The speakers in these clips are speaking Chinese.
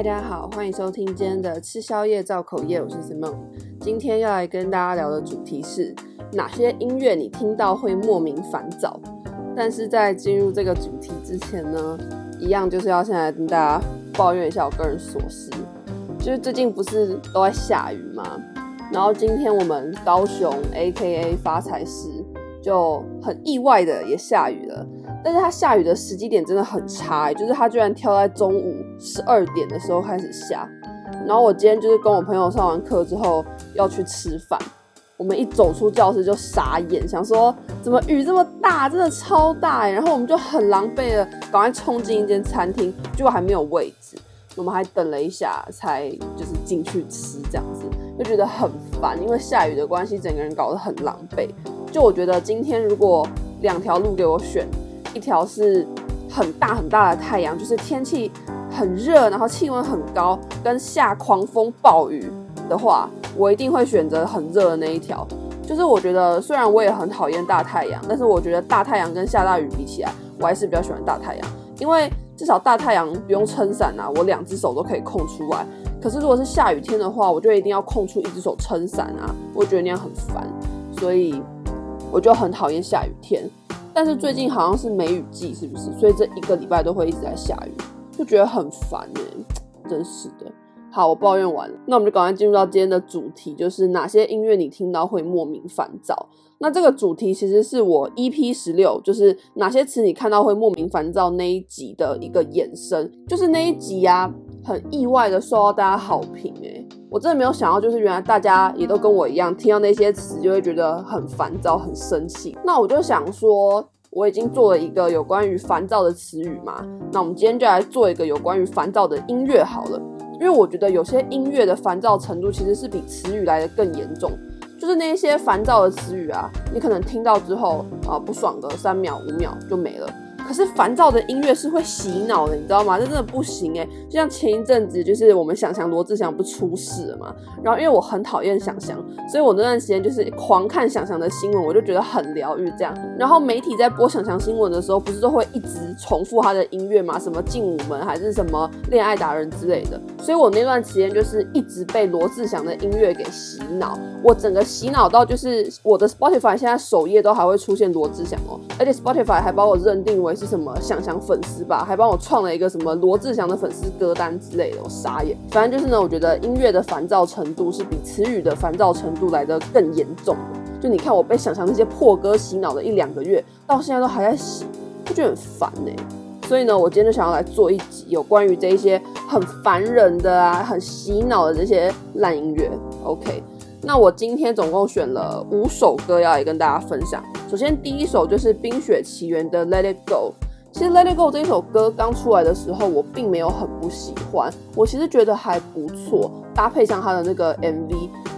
嗨，大家好，欢迎收听今天的吃宵夜造口业，我是 Simon。 今天要来跟大家聊的主题是哪些音乐你听到会莫名烦躁。但是在进入这个主题之前呢，一样就是要先来跟大家抱怨一下我个人琐事。就是最近不是都在下雨吗？然后今天我们高雄 AKA 发财市就很意外的也下雨了，但是它下雨的时机点真的很差，就是它居然挑在中午12点的时候开始下。然后我今天就是跟我朋友上完课之后要去吃饭，我们一走出教室就傻眼，想说怎么雨这么大，真的超大，然后我们就很狼狈的赶快冲进一间餐厅，结果还没有位置，我们还等了一下才就是进去吃，这样子就觉得很烦，因为下雨的关系整个人搞得很狼狈。就我觉得今天如果两条路给我选，一条是很大很大的太阳，就是天气很热然后气温很高，跟下狂风暴雨的话，我一定会选择很热的那一条。就是我觉得虽然我也很讨厌大太阳，但是我觉得大太阳跟下大雨比起来，我还是比较喜欢大太阳，因为至少大太阳不用撑伞啊，我两只手都可以空出来。可是如果是下雨天的话，我就一定要空出一只手撑伞啊，我觉得那样很烦，所以我就很讨厌下雨天。但是最近好像是梅雨季是不是，所以这一个礼拜都会一直在下雨，就觉得很烦，真是的。好，我抱怨完了，那我们就赶快进入到今天的主题，就是哪些音乐你听到会莫名烦躁。那这个主题其实是我 EP16， 就是哪些词你看到会莫名烦躁那一集的一个衍生。就是那一集啊，很意外的受到大家好评，我真的没有想到，就是原来大家也都跟我一样，听到那些词就会觉得很烦躁很生气。那我就想说，我已经做了一个有关于烦躁的词语嘛，那我们今天就来做一个有关于烦躁的音乐好了。因为我觉得有些音乐的烦躁程度其实是比词语来得更严重。就是那些烦躁的词语啊，你可能听到之后，不爽个3秒5秒就没了，可是烦躁的音乐是会洗脑的，你知道吗？这真的不行，就像前一阵子就是我们想想罗志祥不出事了嘛，然后因为我很讨厌想想，所以我那段时间就是狂看想想的新闻，我就觉得很疗愈这样。然后媒体在播想想新闻的时候，不是都会一直重复他的音乐嘛，什么劲舞门还是什么恋爱达人之类的，所以我那段时间就是一直被罗志祥的音乐给洗脑，我整个洗脑到就是我的 Spotify 现在首页都还会出现罗志祥，而且 Spotify 还把我认定为是什么想想粉丝吧，还帮我创了一个什么罗志祥的粉丝歌单之类的，我傻眼。反正就是呢，我觉得音乐的烦躁程度是比词语的烦躁程度来得更严重的。就你看我被想想那些破歌洗脑的1-2个月，到现在都还在洗，就觉得很烦，所以呢，我今天就想要来做一集有关于这一些很烦人的啊，很洗脑的这些烂音乐。 OK， 那我今天总共选了5首歌要来跟大家分享。首先第一首就是冰雪奇缘的 Let It Go。 其实 Let It Go 这一首歌刚出来的时候我并没有很不喜欢，我其实觉得还不错，搭配上它的那个 MV。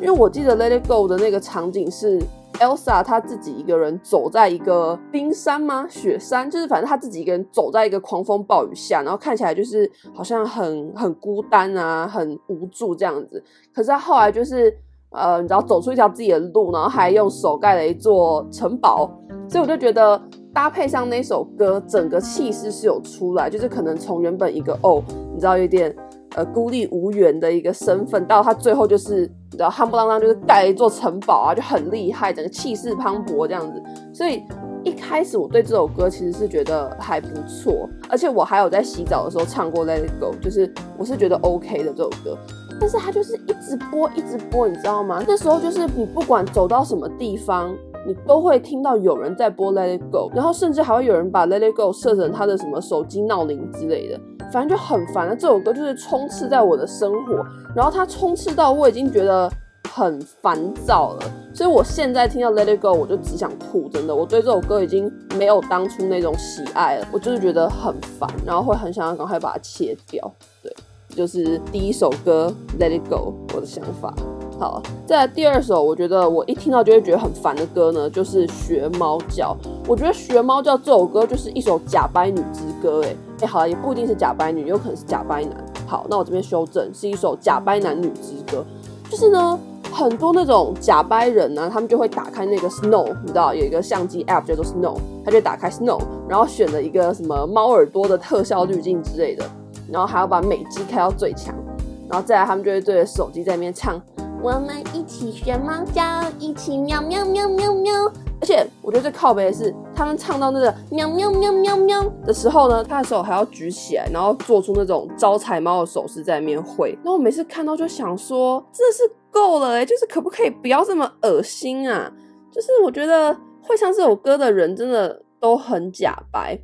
因为我记得 Let It Go 的那个场景是 Elsa 她自己一个人走在一个冰山吗雪山，就是反正她自己一个人走在一个狂风暴雨下，然后看起来就是好像很孤单啊，很无助这样子。可是她后来就是你知道走出一条自己的路，然后还用手盖了一座城堡，所以我就觉得搭配上那首歌，整个气势是有出来，就是可能从原本一个你知道有点孤立无援的一个身份，到他最后就是你知道夯不啷当就是盖了一座城堡啊，就很厉害，整个气势磅礴这样子。所以一开始我对这首歌其实是觉得还不错，而且我还有在洗澡的时候唱过 Let It Go， 就是我是觉得 OK 的这首歌。但是它就是一直播，你知道吗？那时候就是你不管走到什么地方，你都会听到有人在播 Let It Go， 然后甚至还会有人把 Let It Go 设成他的什么手机闹铃之类的，反正就很烦。这首歌就是充斥在我的生活，然后它充斥到我已经觉得很烦躁了，所以我现在听到 Let It Go 我就只想吐，真的，我对这首歌已经没有当初那种喜爱了，我就是觉得很烦，然后会很想要赶快把它切掉。对，就是第一首歌 Let It Go 我的想法。好，再来第二首我觉得我一听到就会觉得很烦的歌呢，就是学猫叫。我觉得学猫叫这首歌就是一首假掰女之歌，好啦，也不一定是假掰女，有可能是假掰男。好，那我这边修正，是一首假掰男女之歌。就是呢，很多那种假掰人啊，他们就会打开那个 Snow， 你知道有一个相机 app 叫做 Snow， 他就打开 Snow， 然后选了一个什么猫耳朵的特效滤镜之类的，然后还要把美肌开到最强，然后再来他们就会对着手机在那边唱我们一起学猫叫，一起喵喵喵喵喵。而且我觉得最靠北的是他们唱到那个喵喵喵喵喵的时候呢，他的手还要举起来，然后做出那种招财猫的手势在那边挥。然后我每次看到就想说真的是够了欸，就是可不可以不要这么恶心啊。就是我觉得会唱这首歌的人真的都很假白，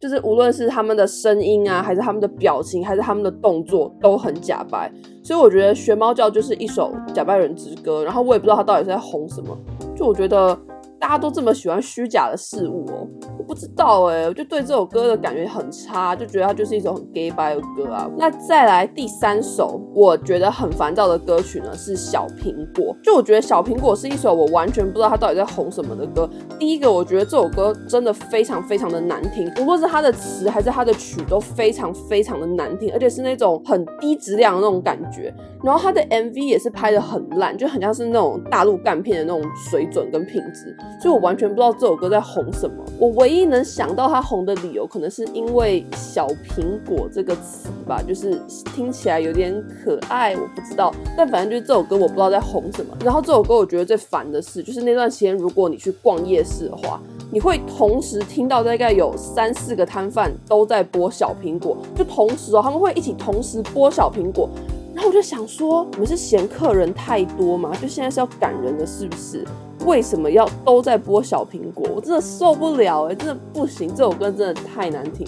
就是无论是他们的声音啊，还是他们的表情，还是他们的动作都很假白。所以我觉得学猫叫就是一首假白人之歌，然后我也不知道他到底是在红什么。就我觉得大家都这么喜欢虚假的事物哦，我不知道欸，我就对这首歌的感觉很差，就觉得它就是一首很 gay bye 的歌啊。那再来第三首我觉得很烦躁的歌曲呢是小苹果。就我觉得小苹果是一首我完全不知道它到底在红什么的歌。第一个，我觉得这首歌真的非常非常的难听，无论是它的词还是它的曲都非常非常的难听，而且是那种很低质量的那种感觉。然后它的 MV 也是拍得很烂，就很像是那种大陆干片的那种水准跟品质，所以我完全不知道这首歌在红什么。我唯一能想到它红的理由可能是因为小苹果这个词吧，就是听起来有点可爱，我不知道，但反正就是这首歌我不知道在红什么。然后这首歌我觉得最烦的是就是那段时间如果你去逛夜市的话，你会同时听到大概有3-4个摊贩都在播小苹果，就同时哦，他们会一起同时播小苹果。然后我就想说你们是嫌客人太多吗？就现在是要赶人的是不是？为什么要都在播小苹果？我真的受不了欸，真的不行，这首歌真的太难听，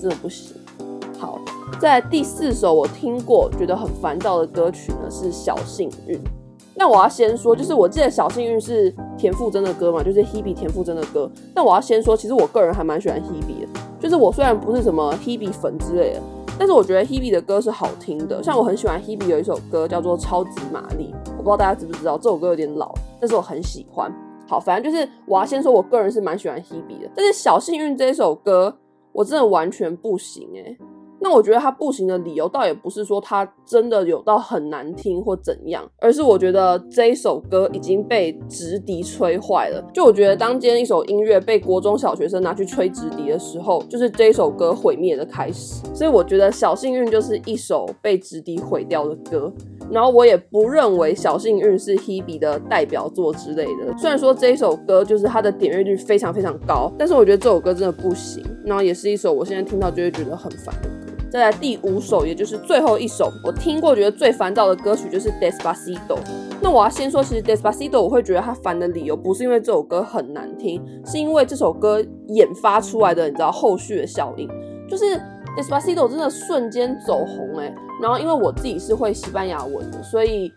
真的不行。好，再来第4首我听过觉得很烦躁的歌曲呢是小幸运。那我要先说，就是我记得小幸运是田馥甄的歌嘛，就是 Hebe 田馥甄的歌。但我要先说其实我个人还蛮喜欢 Hebe 的，就是我虽然不是什么 Hebe 粉之类的，但是我觉得 Hebe 的歌是好听的。像我很喜欢 Hebe 有一首歌叫做超级玛丽，我不知道大家知不知道，这首歌有点老，但是我很喜欢。好，反正就是我要先说我个人是蛮喜欢 Hebe 的，但是小幸运这首歌我真的完全不行欸。那我觉得它不行的理由倒也不是说它真的有到很难听或怎样，而是我觉得这一首歌已经被直笛吹坏了。就我觉得当今天一首音乐被国中小学生拿去吹直笛的时候，就是这一首歌毁灭的开始。所以我觉得小幸运就是一首被直笛毁掉的歌，然后我也不认为小幸运是 Hebe 的代表作之类的。虽然说这一首歌就是它的点阅率非常非常高，但是我觉得这首歌真的不行，然后也是一首我现在听到就会觉得很烦的歌。再来第5首也就是最后一首我听过觉得最烦躁的歌曲就是 Despacito。 那我要先说其实 Despacito 我会觉得它烦的理由不是因为这首歌很难听，是因为这首歌引发出来的你知道后续的效应，就是 Despacito 真的瞬间走红欸。然后因为我自己是会西班牙文的，所以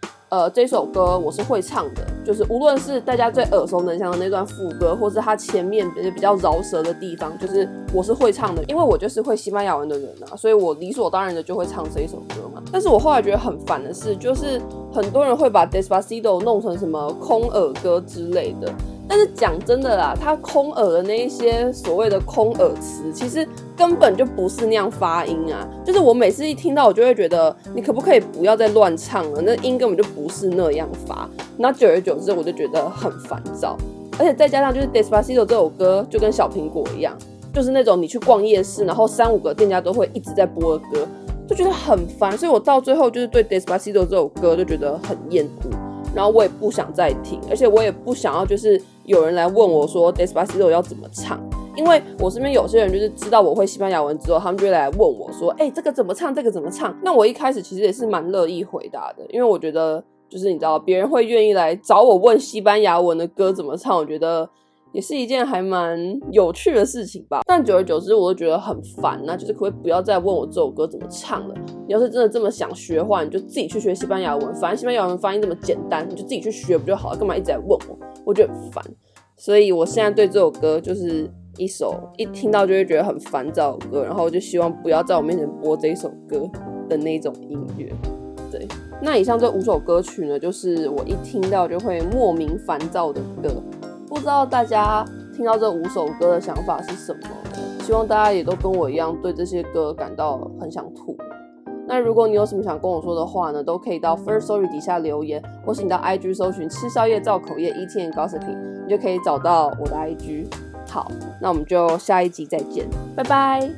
这首歌我是会唱的，就是无论是大家最耳熟能详的那段副歌，或是它前面比较饶舌的地方，就是我是会唱的，因为我就是会西班牙文的人啊，所以我理所当然的就会唱这一首歌嘛。但是我后来觉得很烦的是，就是很多人会把 Despacito 弄成什么空耳歌之类的，但是讲真的啦，它空耳的那一些所谓的空耳词其实根本就不是那样发音啊。就是我每次一听到我就会觉得你可不可以不要再乱唱了，那音根本就不是那样发。那久而久之我就觉得很烦躁，而且再加上就是 Despacito 这首歌就跟小苹果一样，就是那种你去逛夜市然后3-5个店家都会一直在播的歌，就觉得很烦。所以我到最后就是对 Despacito 这首歌就觉得很厌恶，然后我也不想再听，而且我也不想要就是有人来问我说 Despacito 要怎么唱。因为我身边有些人就是知道我会西班牙文之后，他们就会来问我说这个怎么唱，这个怎么唱。那我一开始其实也是蛮乐意回答的，因为我觉得就是你知道别人会愿意来找我问西班牙文的歌怎么唱，我觉得也是一件还蛮有趣的事情吧。但久而久之我就觉得很烦啊，就是可不可以不要再问我这首歌怎么唱了，你要是真的这么想学的话，你就自己去学西班牙文，反正西班牙文发音这么简单，你就自己去学不就好了，干嘛一直在问我，我觉得很烦。所以我现在对这首歌就是一首一听到就会觉得很烦躁的歌，然后我就希望不要在我面前播这一首歌的那种音乐。对，那以上这5首歌曲呢就是我一听到就会莫名烦躁的歌，不知道大家听到这5首歌的想法是什么，希望大家也都跟我一样对这些歌感到很想吐。那如果你有什么想跟我说的话呢，都可以到 Firstory 底下留言，或是你到 IG 搜寻吃宵夜造口业 ETN Gossiping， 你就可以找到我的 IG。好，那我们就下一集再见，拜拜。